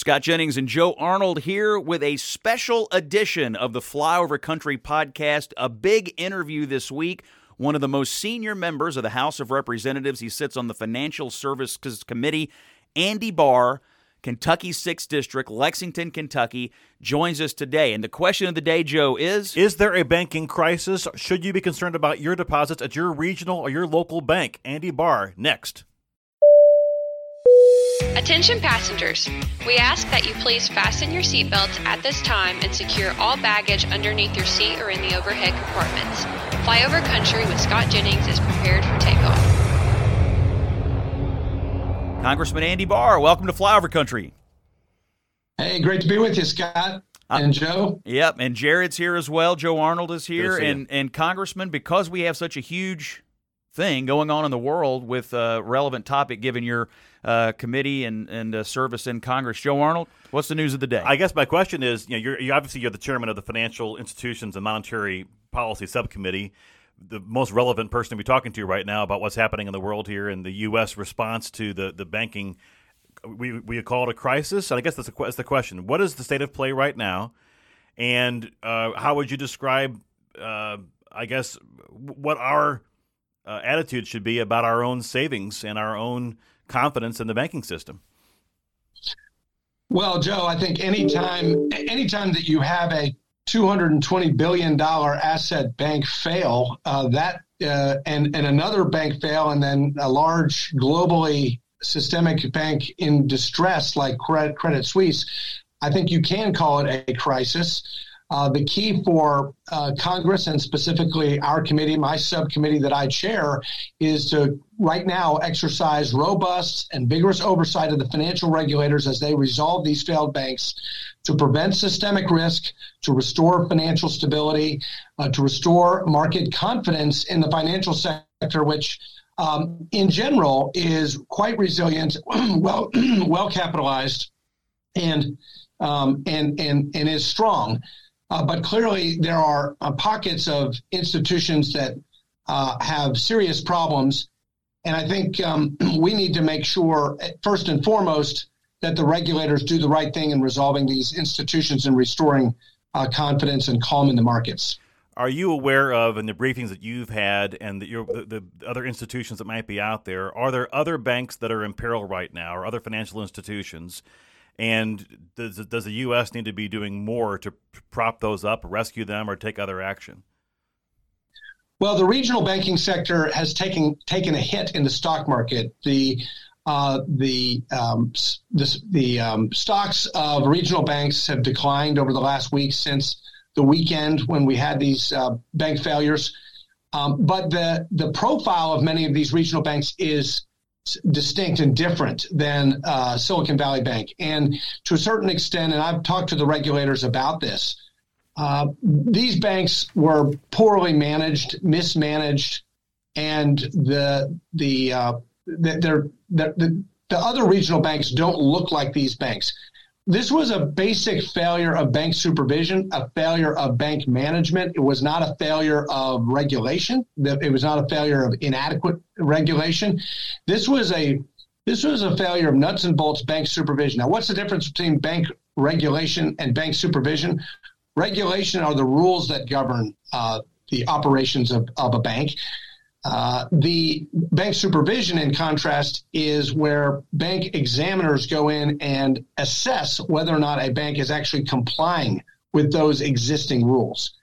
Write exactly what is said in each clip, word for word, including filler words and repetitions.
Scott Jennings and Joe Arnold here with a special edition of the Flyover Country podcast, a big interview this week. One of the most senior members of the House of Representatives, he sits on the Financial Services Committee, Andy Barr, Kentucky sixth District, Lexington, Kentucky, joins us today. And the question of the day, Joe, is... Is there a banking crisis? Should you be concerned about your deposits at your regional or your local bank? Andy Barr, next. Attention passengers, we ask that you please fasten your seatbelts at this time and secure all baggage underneath your seat or in the overhead compartments. Flyover Country with Scott Jennings is prepared for takeoff. Congressman Andy Barr, welcome to Flyover Country. Hey, great to be with you, Scott and Joe. Uh, yep, and Jared's here as well. Joe Arnold is here. And, and Congressman, because we have such a huge thing going on in the world with a relevant topic given your uh, committee and, and uh, service in Congress. Joe Arnold, what's the news of the day? I guess my question is, you know, you're, you're obviously you're the chairman of the Financial Institutions and Monetary Policy Subcommittee, the most relevant person to be talking to right now about what's happening in the world here and the U S response to the, the banking, we we call it a crisis? And I guess that's, a, that's the question. What is the state of play right now? And uh, how would you describe, uh, I guess, what our Uh, attitude should be about our own savings and our own confidence in the banking system? Well, Joe, I think anytime, anytime that you have a two hundred twenty billion dollars asset bank fail, uh, that uh, and, and another bank fail, and then a large globally systemic bank in distress like Credit Suisse, I think you can call it a crisis. Uh, the key for uh, Congress and specifically our committee, my subcommittee that I chair, is to right now exercise robust and vigorous oversight of the financial regulators as they resolve these failed banks to prevent systemic risk, to restore financial stability, uh, to restore market confidence in the financial sector, which um, in general is quite resilient, well, well capitalized, and, um, and, and, and is strong. Uh, but clearly, there are uh, pockets of institutions that uh, have serious problems. And I think um, we need to make sure, first and foremost, that the regulators do the right thing in resolving these institutions and restoring uh, confidence and calm in the markets. Are you aware of, in the briefings that you've had and that you're, the, the other institutions that might be out there, are there other banks that are in peril right now or other financial institutions? And does, does the U S need to be doing more to prop those up, rescue them, or take other action? Well, the regional banking sector has taken taken a hit in the stock market. The uh, the um, the, the um, stocks of regional banks have declined over the last week since the weekend when we had these uh, bank failures. Um, but the the profile of many of these regional banks is distinct and different than uh, Silicon Valley Bank. And to a certain extent, and I've talked to the regulators about this, uh, these banks were poorly managed, mismanaged, and the the, uh, the, they're, the, the the other regional banks don't look like these banks. This was a basic failure of bank supervision, a failure of bank management. It was not a failure of regulation. It was not a failure of inadequate regulation. This was a this was a failure of nuts and bolts bank supervision. Now, what's the difference between bank regulation and bank supervision? Regulation are the rules that govern uh, the operations of, of a bank. Uh, the bank supervision, in contrast, is where bank examiners go in and assess whether or not a bank is actually complying with those existing rules.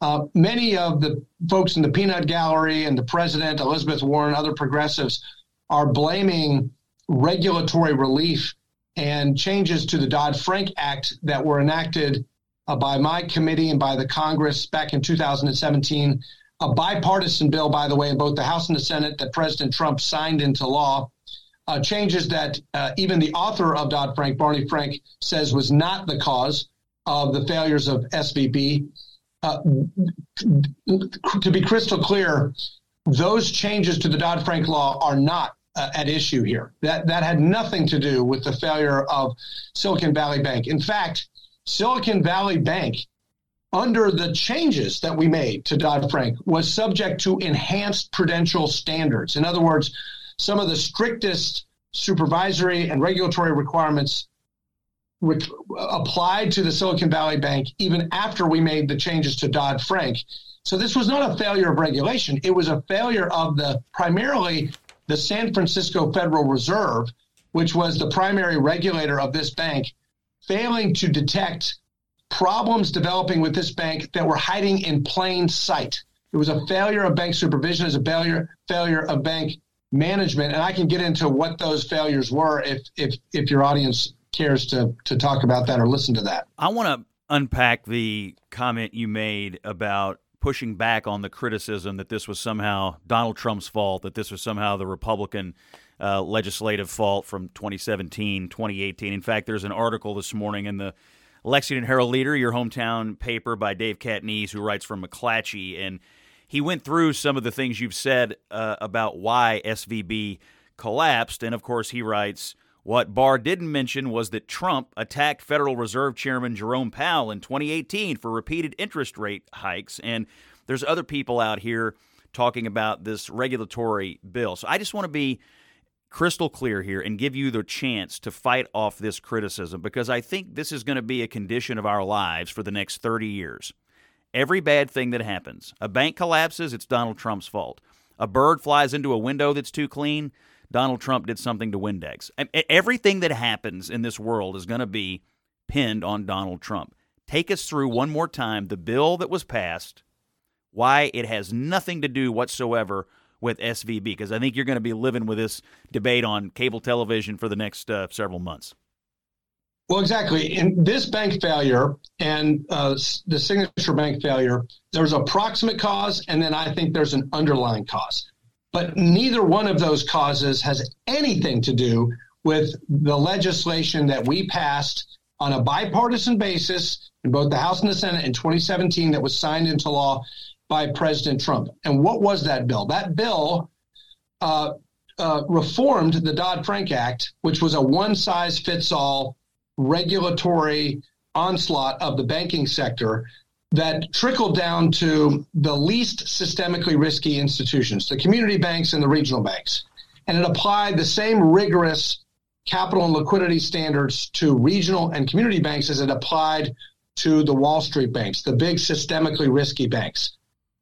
Uh, many of the folks in the peanut gallery and the president, Elizabeth Warren, other progressives are blaming regulatory relief and changes to the Dodd-Frank Act that were enacted uh, by my committee and by the Congress back in two thousand seventeen. A bipartisan bill, by the way, in both the House and the Senate that President Trump signed into law, uh, changes that uh, even the author of Dodd-Frank, Barney Frank, says was not the cause of the failures of S V B. Uh, to be crystal clear, those changes to the Dodd-Frank law are not uh, at issue here. That, that had nothing to do with the failure of Silicon Valley Bank. In fact, Silicon Valley Bank, under the changes that we made to Dodd-Frank, was subject to enhanced prudential standards. In other words, some of the strictest supervisory and regulatory requirements re- applied to the Silicon Valley Bank even after we made the changes to Dodd-Frank. So this was not a failure of regulation. It was a failure of the primarily the San Francisco Federal Reserve, which was the primary regulator of this bank, failing to detect problems developing with this bank that were hiding in plain sight. It was a failure of bank supervision, as a failure failure of bank management, and I can get into what those failures were if if if your audience cares to to talk about that or listen to that. I want to unpack the comment you made about pushing back on the criticism that this was somehow Donald Trump's fault, that this was somehow the Republican uh, legislative fault from twenty seventeen, twenty eighteen. In fact, there's an article this morning in the Lexington Herald-Leader, your hometown paper, by Dave Katnese, who writes for McClatchy, and he went through some of the things you've said uh, about why S V B collapsed, and of course he writes, what Barr didn't mention was that Trump attacked Federal Reserve Chairman Jerome Powell in twenty eighteen for repeated interest rate hikes, and there's other people out here talking about this regulatory bill. So I just want to be crystal clear here and give you the chance to fight off this criticism, because I think this is going to be a condition of our lives for the next thirty years. Every bad thing that happens, a bank collapses, it's Donald Trump's fault. A bird flies into a window that's too clean, Donald Trump did something to Windex. Everything that happens in this world is going to be pinned on Donald Trump. Take us through one more time the bill that was passed, why it has nothing to do whatsoever with S V B, because I think you're going to be living with this debate on cable television for the next uh, several months. Well, exactly. In this bank failure and uh, the Signature Bank failure, there's a proximate cause, and then I think there's an underlying cause. But neither one of those causes has anything to do with the legislation that we passed on a bipartisan basis in both the House and the Senate in twenty seventeen that was signed into law by President Trump. And what was that bill? That bill uh, uh, reformed the Dodd-Frank Act, which was a one-size-fits-all regulatory onslaught of the banking sector that trickled down to the least systemically risky institutions, the community banks and the regional banks. And it applied the same rigorous capital and liquidity standards to regional and community banks as it applied to the Wall Street banks, the big systemically risky banks.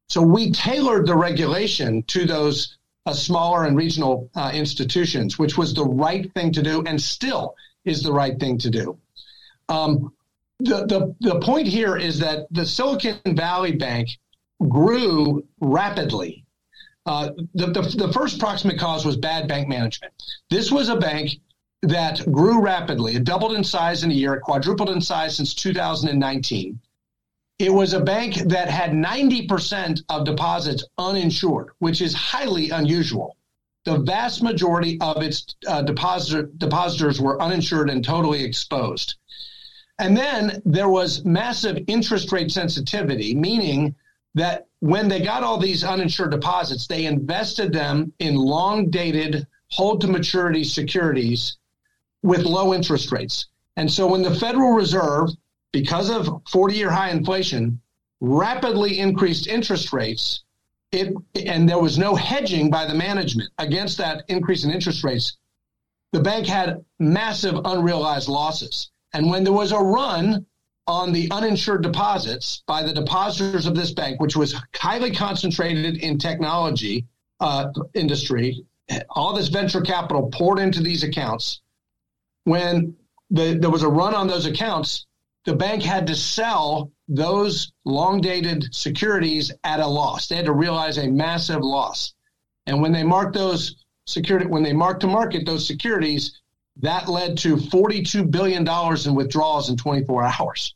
So we tailored the regulation to those uh, smaller and regional uh, institutions, which was the right thing to do and still is the right thing to do. Um, The, the the point here is that the Silicon Valley Bank grew rapidly. Uh, the, the the first proximate cause was bad bank management. This was a bank that grew rapidly. It doubled in size in a year. It quadrupled in size since two thousand nineteen. It was a bank that had ninety percent of deposits uninsured, which is highly unusual. The vast majority of its uh, depositor, depositors were uninsured and totally exposed. And then there was massive interest rate sensitivity, meaning that when they got all these uninsured deposits, they invested them in long-dated hold-to-maturity securities with low interest rates. And so when the Federal Reserve, because of forty-year high inflation, rapidly increased interest rates, it and there was no hedging by the management against that increase in interest rates, the bank had massive unrealized losses. And when there was a run on the uninsured deposits by the depositors of this bank, which was highly concentrated in technology uh, industry, all this venture capital poured into these accounts. When the, there was a run on those accounts, the bank had to sell those long-dated securities at a loss. They had to realize a massive loss. And when they marked those security, when they marked to market those securities, that led to forty-two billion dollars in withdrawals in twenty-four hours.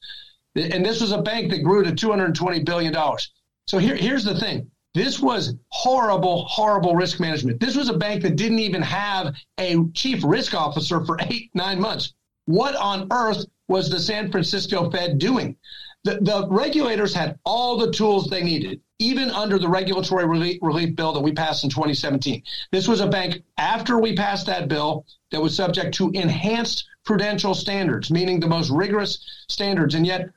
And this was a bank that grew to two hundred twenty billion dollars. So here, here's the thing. This was horrible, horrible risk management. This was a bank that didn't even have a chief risk officer for eight, nine months. What on earth was the San Francisco Fed doing? The, the regulators had all the tools they needed, even under the regulatory relief, relief bill that we passed in twenty seventeen. This was a bank, after we passed that bill, that was subject to enhanced prudential standards, meaning the most rigorous standards. And yet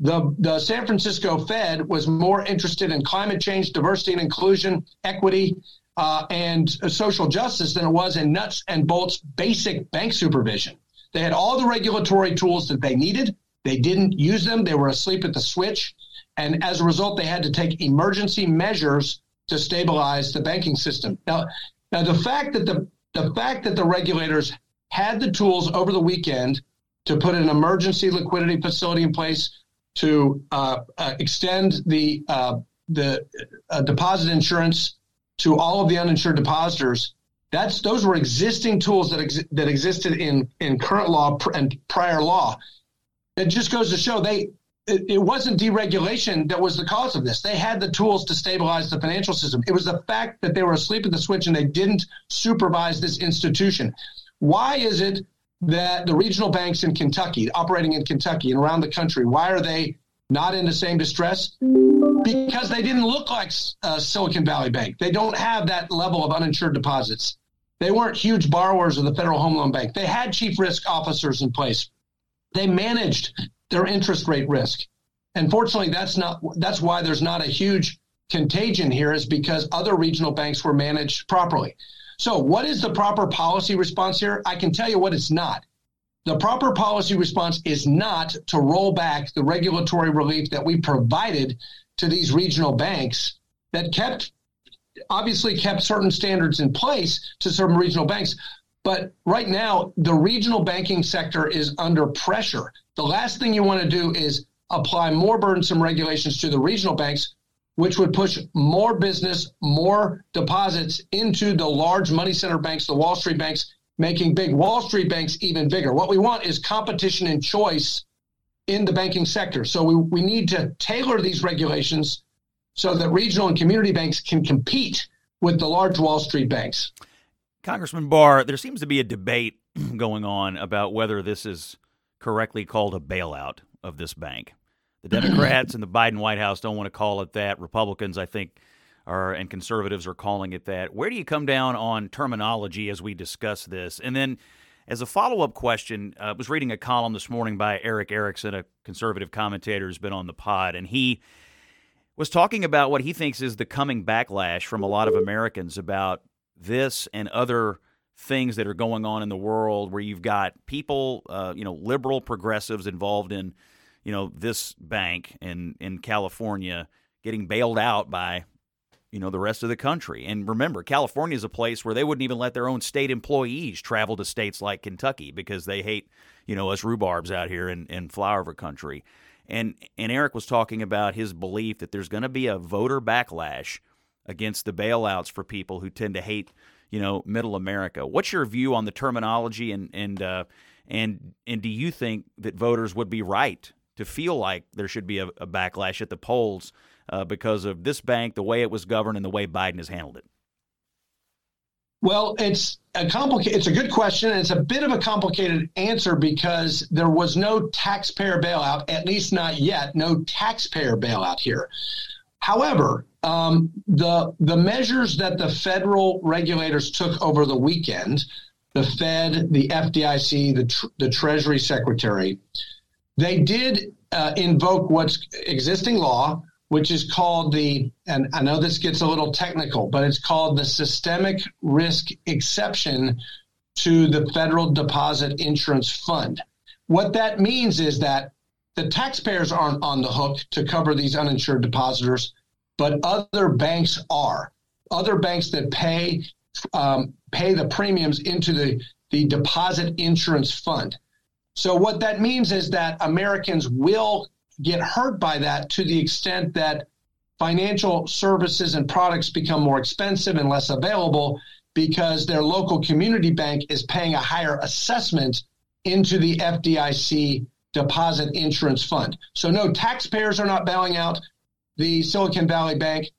the, the San Francisco Fed was more interested in climate change, diversity and inclusion, equity, uh, and social justice than it was in nuts and bolts basic bank supervision. They had all the regulatory tools that they needed. They didn't use them. They were asleep at the switch. And as a result, they had to take emergency measures to stabilize the banking system. Now, now the fact that the, the fact that the regulators had the tools over the weekend to put an emergency liquidity facility in place, to uh, uh, extend the uh, the uh, deposit insurance to all of the uninsured depositors, that's those were existing tools that ex- that existed in, in current law pr- and prior law. It just goes to show they it, it wasn't deregulation that was the cause of this. They had the tools to stabilize the financial system. It was the fact that they were asleep at the switch and they didn't supervise this institution. Why is it that the regional banks in Kentucky, operating in Kentucky and around the country, why are they not in the same distress? Because they didn't look like uh, Silicon Valley Bank. They don't have that level of uninsured deposits. They weren't huge borrowers of the Federal Home Loan Bank. They had chief risk officers in place. They managed their interest rate risk. And fortunately, that's not that's why there's not a huge contagion here, is because other regional banks were managed properly. So what is the proper policy response here? I can tell you what it's not. The proper policy response is not to roll back the regulatory relief that we provided to these regional banks that kept, obviously kept certain standards in place to certain regional banks. But right now, the regional banking sector is under pressure. The last thing you want to do is apply more burdensome regulations to the regional banks, which would push more business, more deposits into the large money center banks, the Wall Street banks, making big Wall Street banks even bigger. What we want is competition and choice in the banking sector. So we, we need to tailor these regulations so that regional and community banks can compete with the large Wall Street banks. Congressman Barr, there seems to be a debate going on about whether this is correctly called a bailout of this bank. The Democrats and the Biden White House don't want to call it that. Republicans, I think, are, and conservatives are calling it that. Where do you come down on terminology as we discuss this? And then as a follow-up question, I uh, was reading a column this morning by Eric Erickson, a conservative commentator who's been on the pod, and he was talking about what he thinks is the coming backlash from a lot of Americans about this and other things that are going on in the world where you've got people, uh, you know, liberal progressives involved in you know, this bank in, in California getting bailed out by, you know, the rest of the country. And remember, California is a place where they wouldn't even let their own state employees travel to states like Kentucky because they hate, you know, us rhubarbs out here in, in Flyover Country. And and Eric was talking about his belief that there's going to be a voter backlash against the bailouts for people who tend to hate, you know, middle America. What's your view on the terminology and and uh, and and do you think that voters would be right to feel like there should be a, a backlash at the polls uh, because of this bank, the way it was governed, and the way Biden has handled it? Well, it's a complicated, it's a good question, and it's a bit of a complicated answer because there was no taxpayer bailout, at least not yet, no taxpayer bailout here. However, um, the the measures that the federal regulators took over the weekend, the Fed, the F D I C, the tr- the Treasury Secretary, they did uh, invoke what's existing law, which is called the, and I know this gets a little technical, but it's called the systemic risk exception to the Federal Deposit Insurance Fund. What that means is that the taxpayers aren't on the hook to cover these uninsured depositors, but other banks are. Other banks that pay um, pay the premiums into the, the Deposit Insurance Fund. So what that means is that Americans will get hurt by that to the extent that financial services and products become more expensive and less available because their local community bank is paying a higher assessment into the F D I C Deposit Insurance Fund. So no, taxpayers are not bailing out the Silicon Valley Bank,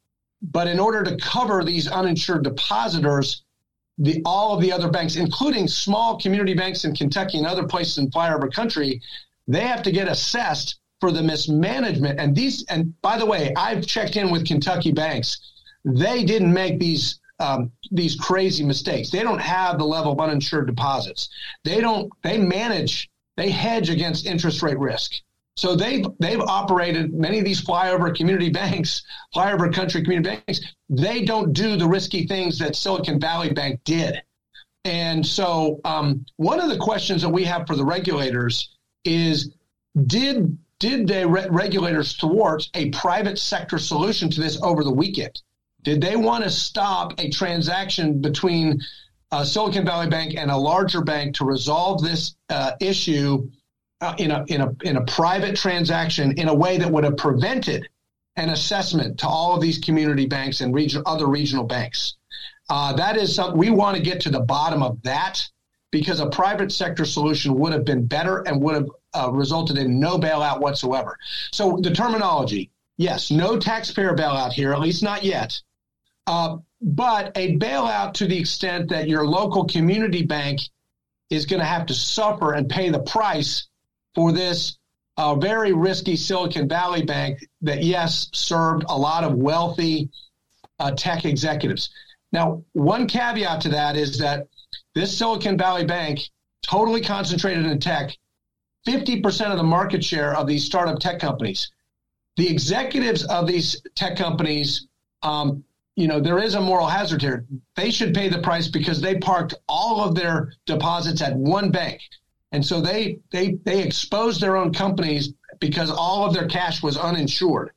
but in order to cover these uninsured depositors, The, all of the other banks, including small community banks in Kentucky and other places in Flyover Country, they have to get assessed for the mismanagement. And these, and by the way, I've checked in with Kentucky banks. They didn't make these um, these crazy mistakes. They don't have the level of uninsured deposits. They don't. They manage. They hedge against interest rate risk. So they've they've operated many of these flyover community banks, flyover country community banks. They don't do the risky things that Silicon Valley Bank did. And so um, one of the questions that we have for the regulators is, did did the re- regulators thwart a private sector solution to this over the weekend? Did they want to stop a transaction between uh, Silicon Valley Bank and a larger bank to resolve this uh, issue uh, in a in a in a private transaction in a way that would have prevented an assessment to all of these community banks and region, other regional banks? Uh, that is something we want to get to the bottom of, that because a private sector solution would have been better and would have uh, resulted in no bailout whatsoever. So the terminology, yes, no taxpayer bailout here, at least not yet. Uh, but a bailout to the extent that your local community bank is going to have to suffer and pay the price for this uh, very risky Silicon Valley Bank that, yes, served a lot of wealthy uh, tech executives. Now, one caveat to that is that this Silicon Valley Bank, totally concentrated in tech, fifty percent of the market share of these startup tech companies. The executives of these tech companies, um, you know, there is a moral hazard here. They should pay the price because they parked all of their deposits at one bank. And so they they they exposed their own companies because all of their cash was uninsured.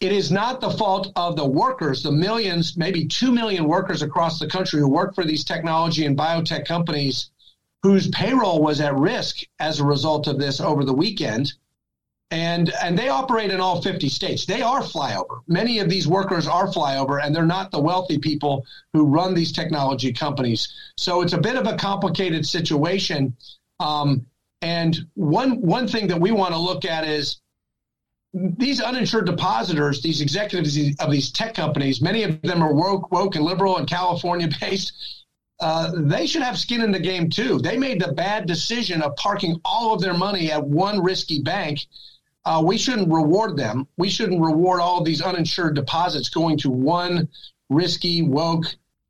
It is not the fault of the workers, the millions, maybe two million workers across the country who work for these technology and biotech companies whose payroll was at risk as a result of this over the weekend. And and they operate in all fifty states. They are flyover. Many of these workers are flyover, and they're not the wealthy people who run these technology companies. So it's a bit of a complicated situation. Um, and one one thing that we want to look at is these uninsured depositors, these executives of these tech companies, many of them are woke, woke and liberal and California-based. Uh, they should have skin in the game, too. They made the bad decision of parking all of their money at one risky bank. Uh, we shouldn't reward them. We shouldn't reward all of these uninsured deposits going to one risky, woke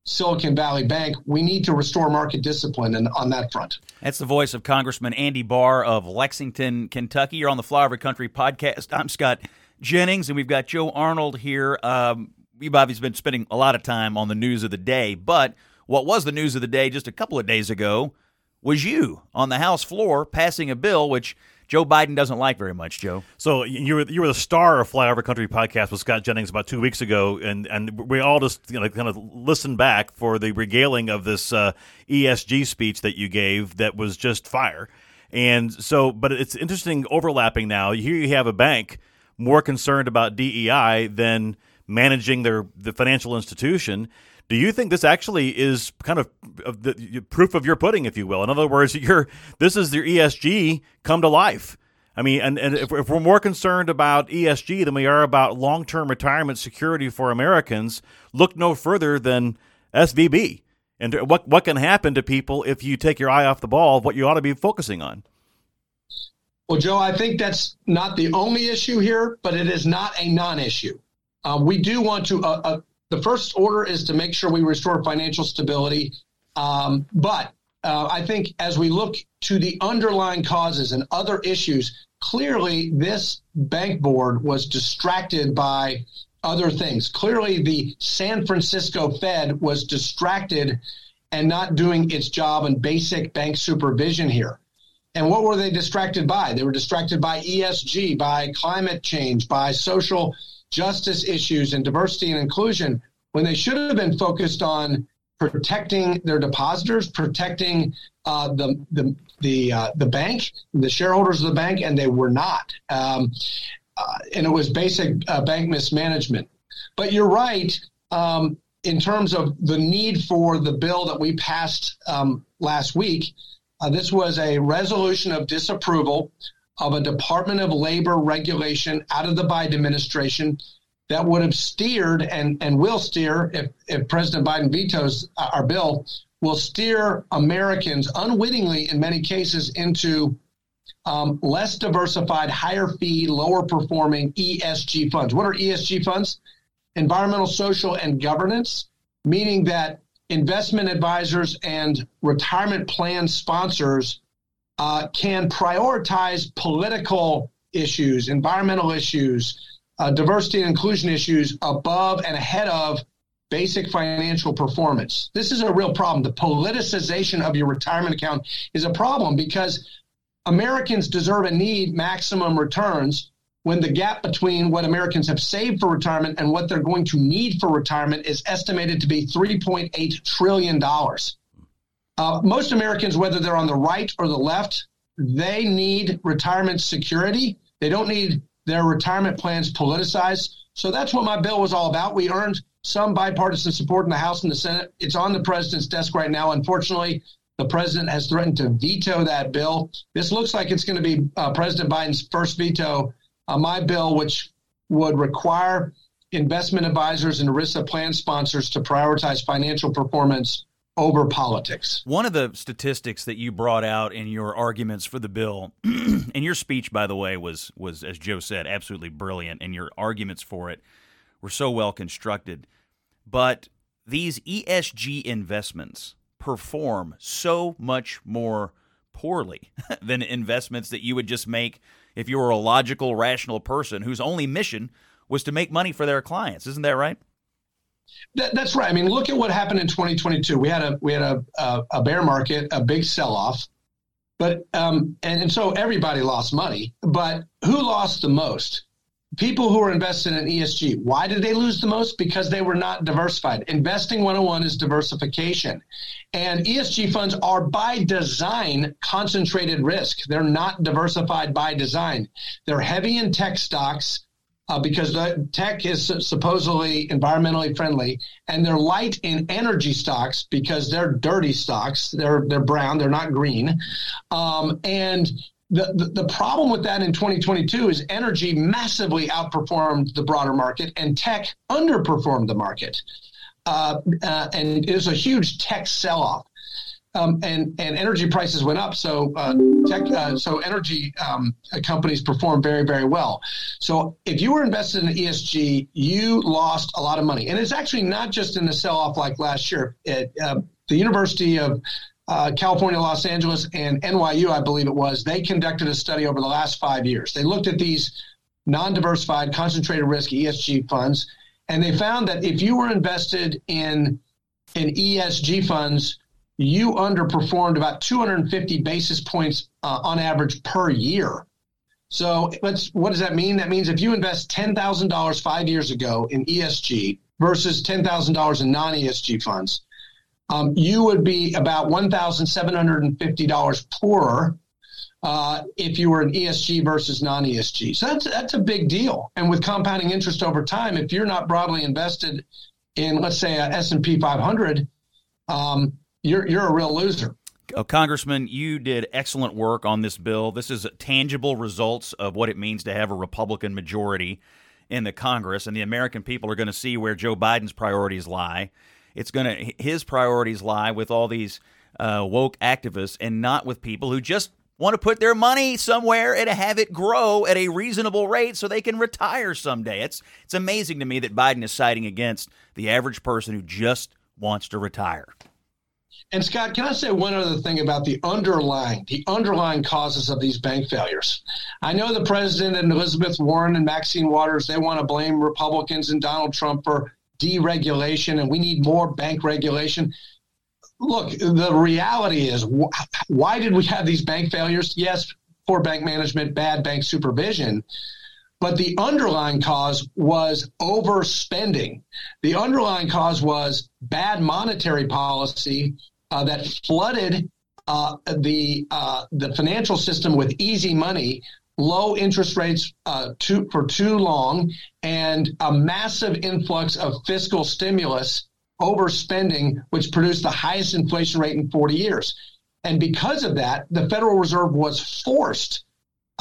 Silicon Valley Bank. We need to restore market discipline in, on that front. That's the voice of Congressman Andy Barr of Lexington, Kentucky. You're on the Flyover Country podcast. I'm Scott Jennings, and we've got Joe Arnold here. Um, we've obviously been spending a lot of time on the news of the day, but what was the news of the day just a couple of days ago was you on the House floor passing a bill which Joe Biden doesn't like very much, Joe. So you were you were the star of Flyover Country podcast with Scott Jennings about two weeks ago, and, and we all just you know, kind of listened back for the regaling of this uh, E S G speech that you gave that was just fire. And so, but it's interesting overlapping now. Here you have a bank more concerned about D E I than managing their the financial institution. Do you think this actually is kind of the proof of your pudding, if you will? In other words, you're, this is your E S G come to life. I mean, and, and if, if we're more concerned about E S G than we are about long-term retirement security for Americans, look no further than S V B and what what can happen to people if you take your eye off the ball of what you ought to be focusing on. Well, Joe, I think that's not the only issue here, but it is not a non-issue. Uh, we do want to uh, – uh, the first order is to make sure we restore financial stability. Um, but uh, I think as we look to the underlying causes and other issues, clearly this bank board was distracted by other things. Clearly the San Francisco Fed was distracted and not doing its job in basic bank supervision here. And what were they distracted by? They were distracted by E S G, by climate change, by social justice issues and diversity and inclusion, when they should have been focused on protecting their depositors, protecting uh, the the the, uh, the bank, the shareholders of the bank, and they were not. Um, uh, and it was basic uh, bank mismanagement. But you're right um, in terms of the need for the bill that we passed um, last week. Uh, this was a resolution of disapproval of a Department of Labor regulation out of the Biden administration that would have steered and, and will steer, if, if President Biden vetoes our bill, will steer Americans unwittingly in many cases into um, less diversified, higher fee, lower performing E S G funds. What are E S G funds? Environmental, social, and governance, meaning that investment advisors and retirement plan sponsors Uh, can prioritize political issues, environmental issues, uh, diversity and inclusion issues above and ahead of basic financial performance. This is a real problem. The politicization of your retirement account is a problem because Americans deserve and need maximum returns when the gap between what Americans have saved for retirement and what they're going to need for retirement is estimated to be three point eight trillion dollars. Uh, most Americans, whether they're on the right or the left, they need retirement security. They don't need their retirement plans politicized. So that's what my bill was all about. We earned some bipartisan support in the House and the Senate. It's on the president's desk right now. Unfortunately, the president has threatened to veto that bill. This looks like it's going to be uh, President Biden's first veto on my bill, which would require investment advisors and ERISA plan sponsors to prioritize financial performance over politics. One of the statistics that you brought out in your arguments for the bill, and your speech, by the way, was, was, as Joe said, absolutely brilliant, and your arguments for it were so well constructed. But these E S G investments perform so much more poorly than investments that you would just make if you were a logical, rational person whose only mission was to make money for their clients. Isn't that right? That, that's right. I mean, look at what happened in twenty twenty-two. We had a we had a a, a bear market, a big sell-off, but um, and, and so everybody lost money. But who lost the most? People who were invested in E S G. Why did they lose the most? Because they were not diversified. Investing one oh one is diversification. And E S G funds are by design concentrated risk. They're not diversified by design. They're heavy in tech stocks, Uh, because the tech is supposedly environmentally friendly, and they're light in energy stocks because they're dirty stocks. They're they're brown. They're not green. Um, and the, the the problem with that in twenty twenty-two is energy massively outperformed the broader market, and tech underperformed the market. Uh, uh, and it was a huge tech sell-off. Um, and, and energy prices went up, so uh, tech, uh, so energy um, companies performed very, very well. So if you were invested in E S G, you lost a lot of money. And it's actually not just in the sell-off like last year. It, uh, the University of uh, California, Los Angeles, and N Y U, I believe it was, they conducted a study over the last five years. They looked at these non-diversified, concentrated risk E S G funds, and they found that if you were invested in, in E S G funds, you underperformed about two hundred fifty basis points uh, on average per year. So let's, what does that mean? That means if you invest ten thousand dollars five years ago in E S G versus ten thousand dollars in non-E S G funds, um, you would be about one thousand seven hundred fifty dollars poorer uh, if you were an E S G versus non-E S G. So that's, that's a big deal. And with compounding interest over time, if you're not broadly invested in, let's say, a S and P five hundred, um, You're you're a real loser. Uh, Congressman, you did excellent work on this bill. This is tangible results of what it means to have a Republican majority in the Congress, and the American people are going to see where Joe Biden's priorities lie. It's going to his priorities lie with all these uh, woke activists and not with people who just want to put their money somewhere and have it grow at a reasonable rate so they can retire someday. It's it's amazing to me that Biden is siding against the average person who just wants to retire. And Scott, can I say one other thing about the underlying, the underlying causes of these bank failures? I know the president and Elizabeth Warren and Maxine Waters, they want to blame Republicans and Donald Trump for deregulation, and we need more bank regulation. Look, the reality is, wh- why did we have these bank failures? Yes, poor bank management, bad bank supervision. But the underlying cause was overspending. The underlying cause was bad monetary policy uh, that flooded uh, the uh, the financial system with easy money, low interest rates uh, too, for too long, and a massive influx of fiscal stimulus, overspending, which produced the highest inflation rate in forty years. And because of that, the Federal Reserve was forced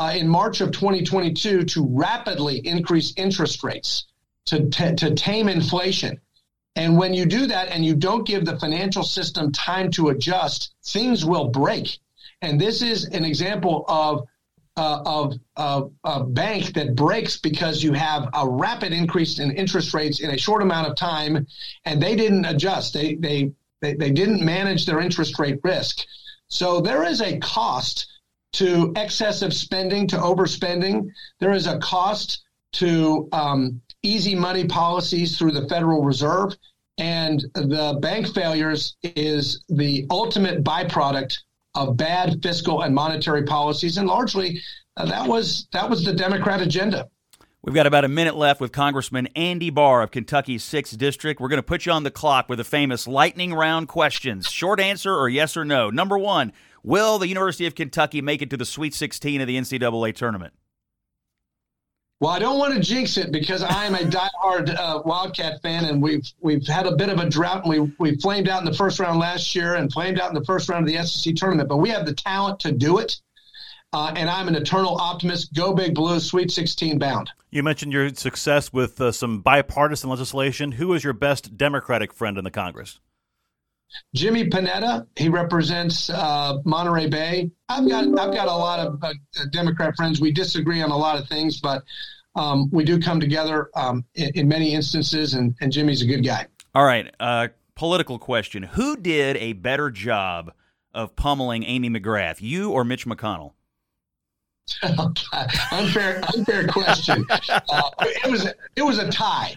Uh, in March of twenty twenty-two to rapidly increase interest rates to, t- to tame inflation. And when you do that and you don't give the financial system time to adjust, things will break. And this is an example of, uh, of, of a bank that breaks because you have a rapid increase in interest rates in a short amount of time, and they didn't adjust. They, they, they, they didn't manage their interest rate risk. So there is a cost to excessive spending, to overspending. There is a cost to um, easy money policies through the Federal Reserve. And the bank failures is the ultimate byproduct of bad fiscal and monetary policies. And largely uh, that was that was the Democrat agenda. We've got about a minute left with Congressman Andy Barr of Kentucky's sixth District. We're going to put you on the clock with the famous lightning round questions. Short answer or yes or no. Number one, will the University of Kentucky make it to the Sweet sixteen of the N C double A tournament? Well, I don't want to jinx it because I am a diehard uh, Wildcat fan, and we've we've had a bit of a drought. And we we flamed out in the first round last year and flamed out in the first round of the S E C tournament, but we have the talent to do it. Uh, and I'm an eternal optimist. Go Big Blue, Sweet sixteen bound. You mentioned your success with uh, some bipartisan legislation. Who is your best Democratic friend in the Congress? Jimmy Panetta. He represents uh, Monterey Bay. I've got I've got a lot of uh, Democrat friends. We disagree on a lot of things, but um, we do come together um, in, in many instances, and, and Jimmy's a good guy. All right. Uh, political question. Who did a better job of pummeling Amy McGrath, you or Mitch McConnell? unfair, unfair question. Uh, it was it was a tie.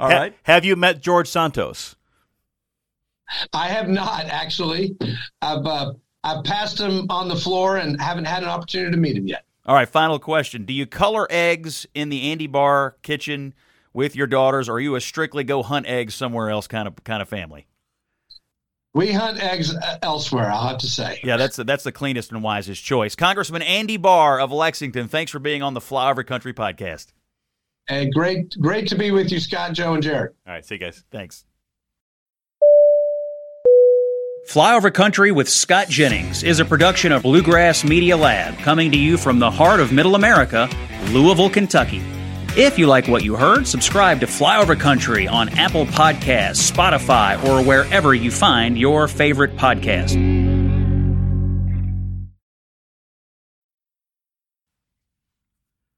All right. Have you met George Santos? I have not actually. I've uh, I've passed him on the floor and haven't had an opportunity to meet him yet. All right. Final question: do you color eggs in the Andy Barr kitchen with your daughters, or are you a strictly go hunt eggs somewhere else kind of kind of family? We hunt eggs elsewhere, I'll have to say. Yeah, that's the, that's the cleanest and wisest choice. Congressman Andy Barr of Lexington, thanks for being on the Flyover Country podcast. Hey, great, great to be with you, Scott, Joe, and Jared. All right, see you guys. Thanks. Flyover Country with Scott Jennings is a production of Bluegrass Media Lab, coming to you from the heart of Middle America, Louisville, Kentucky. If you like what you heard, subscribe to Flyover Country on Apple Podcasts, Spotify, or wherever you find your favorite podcast.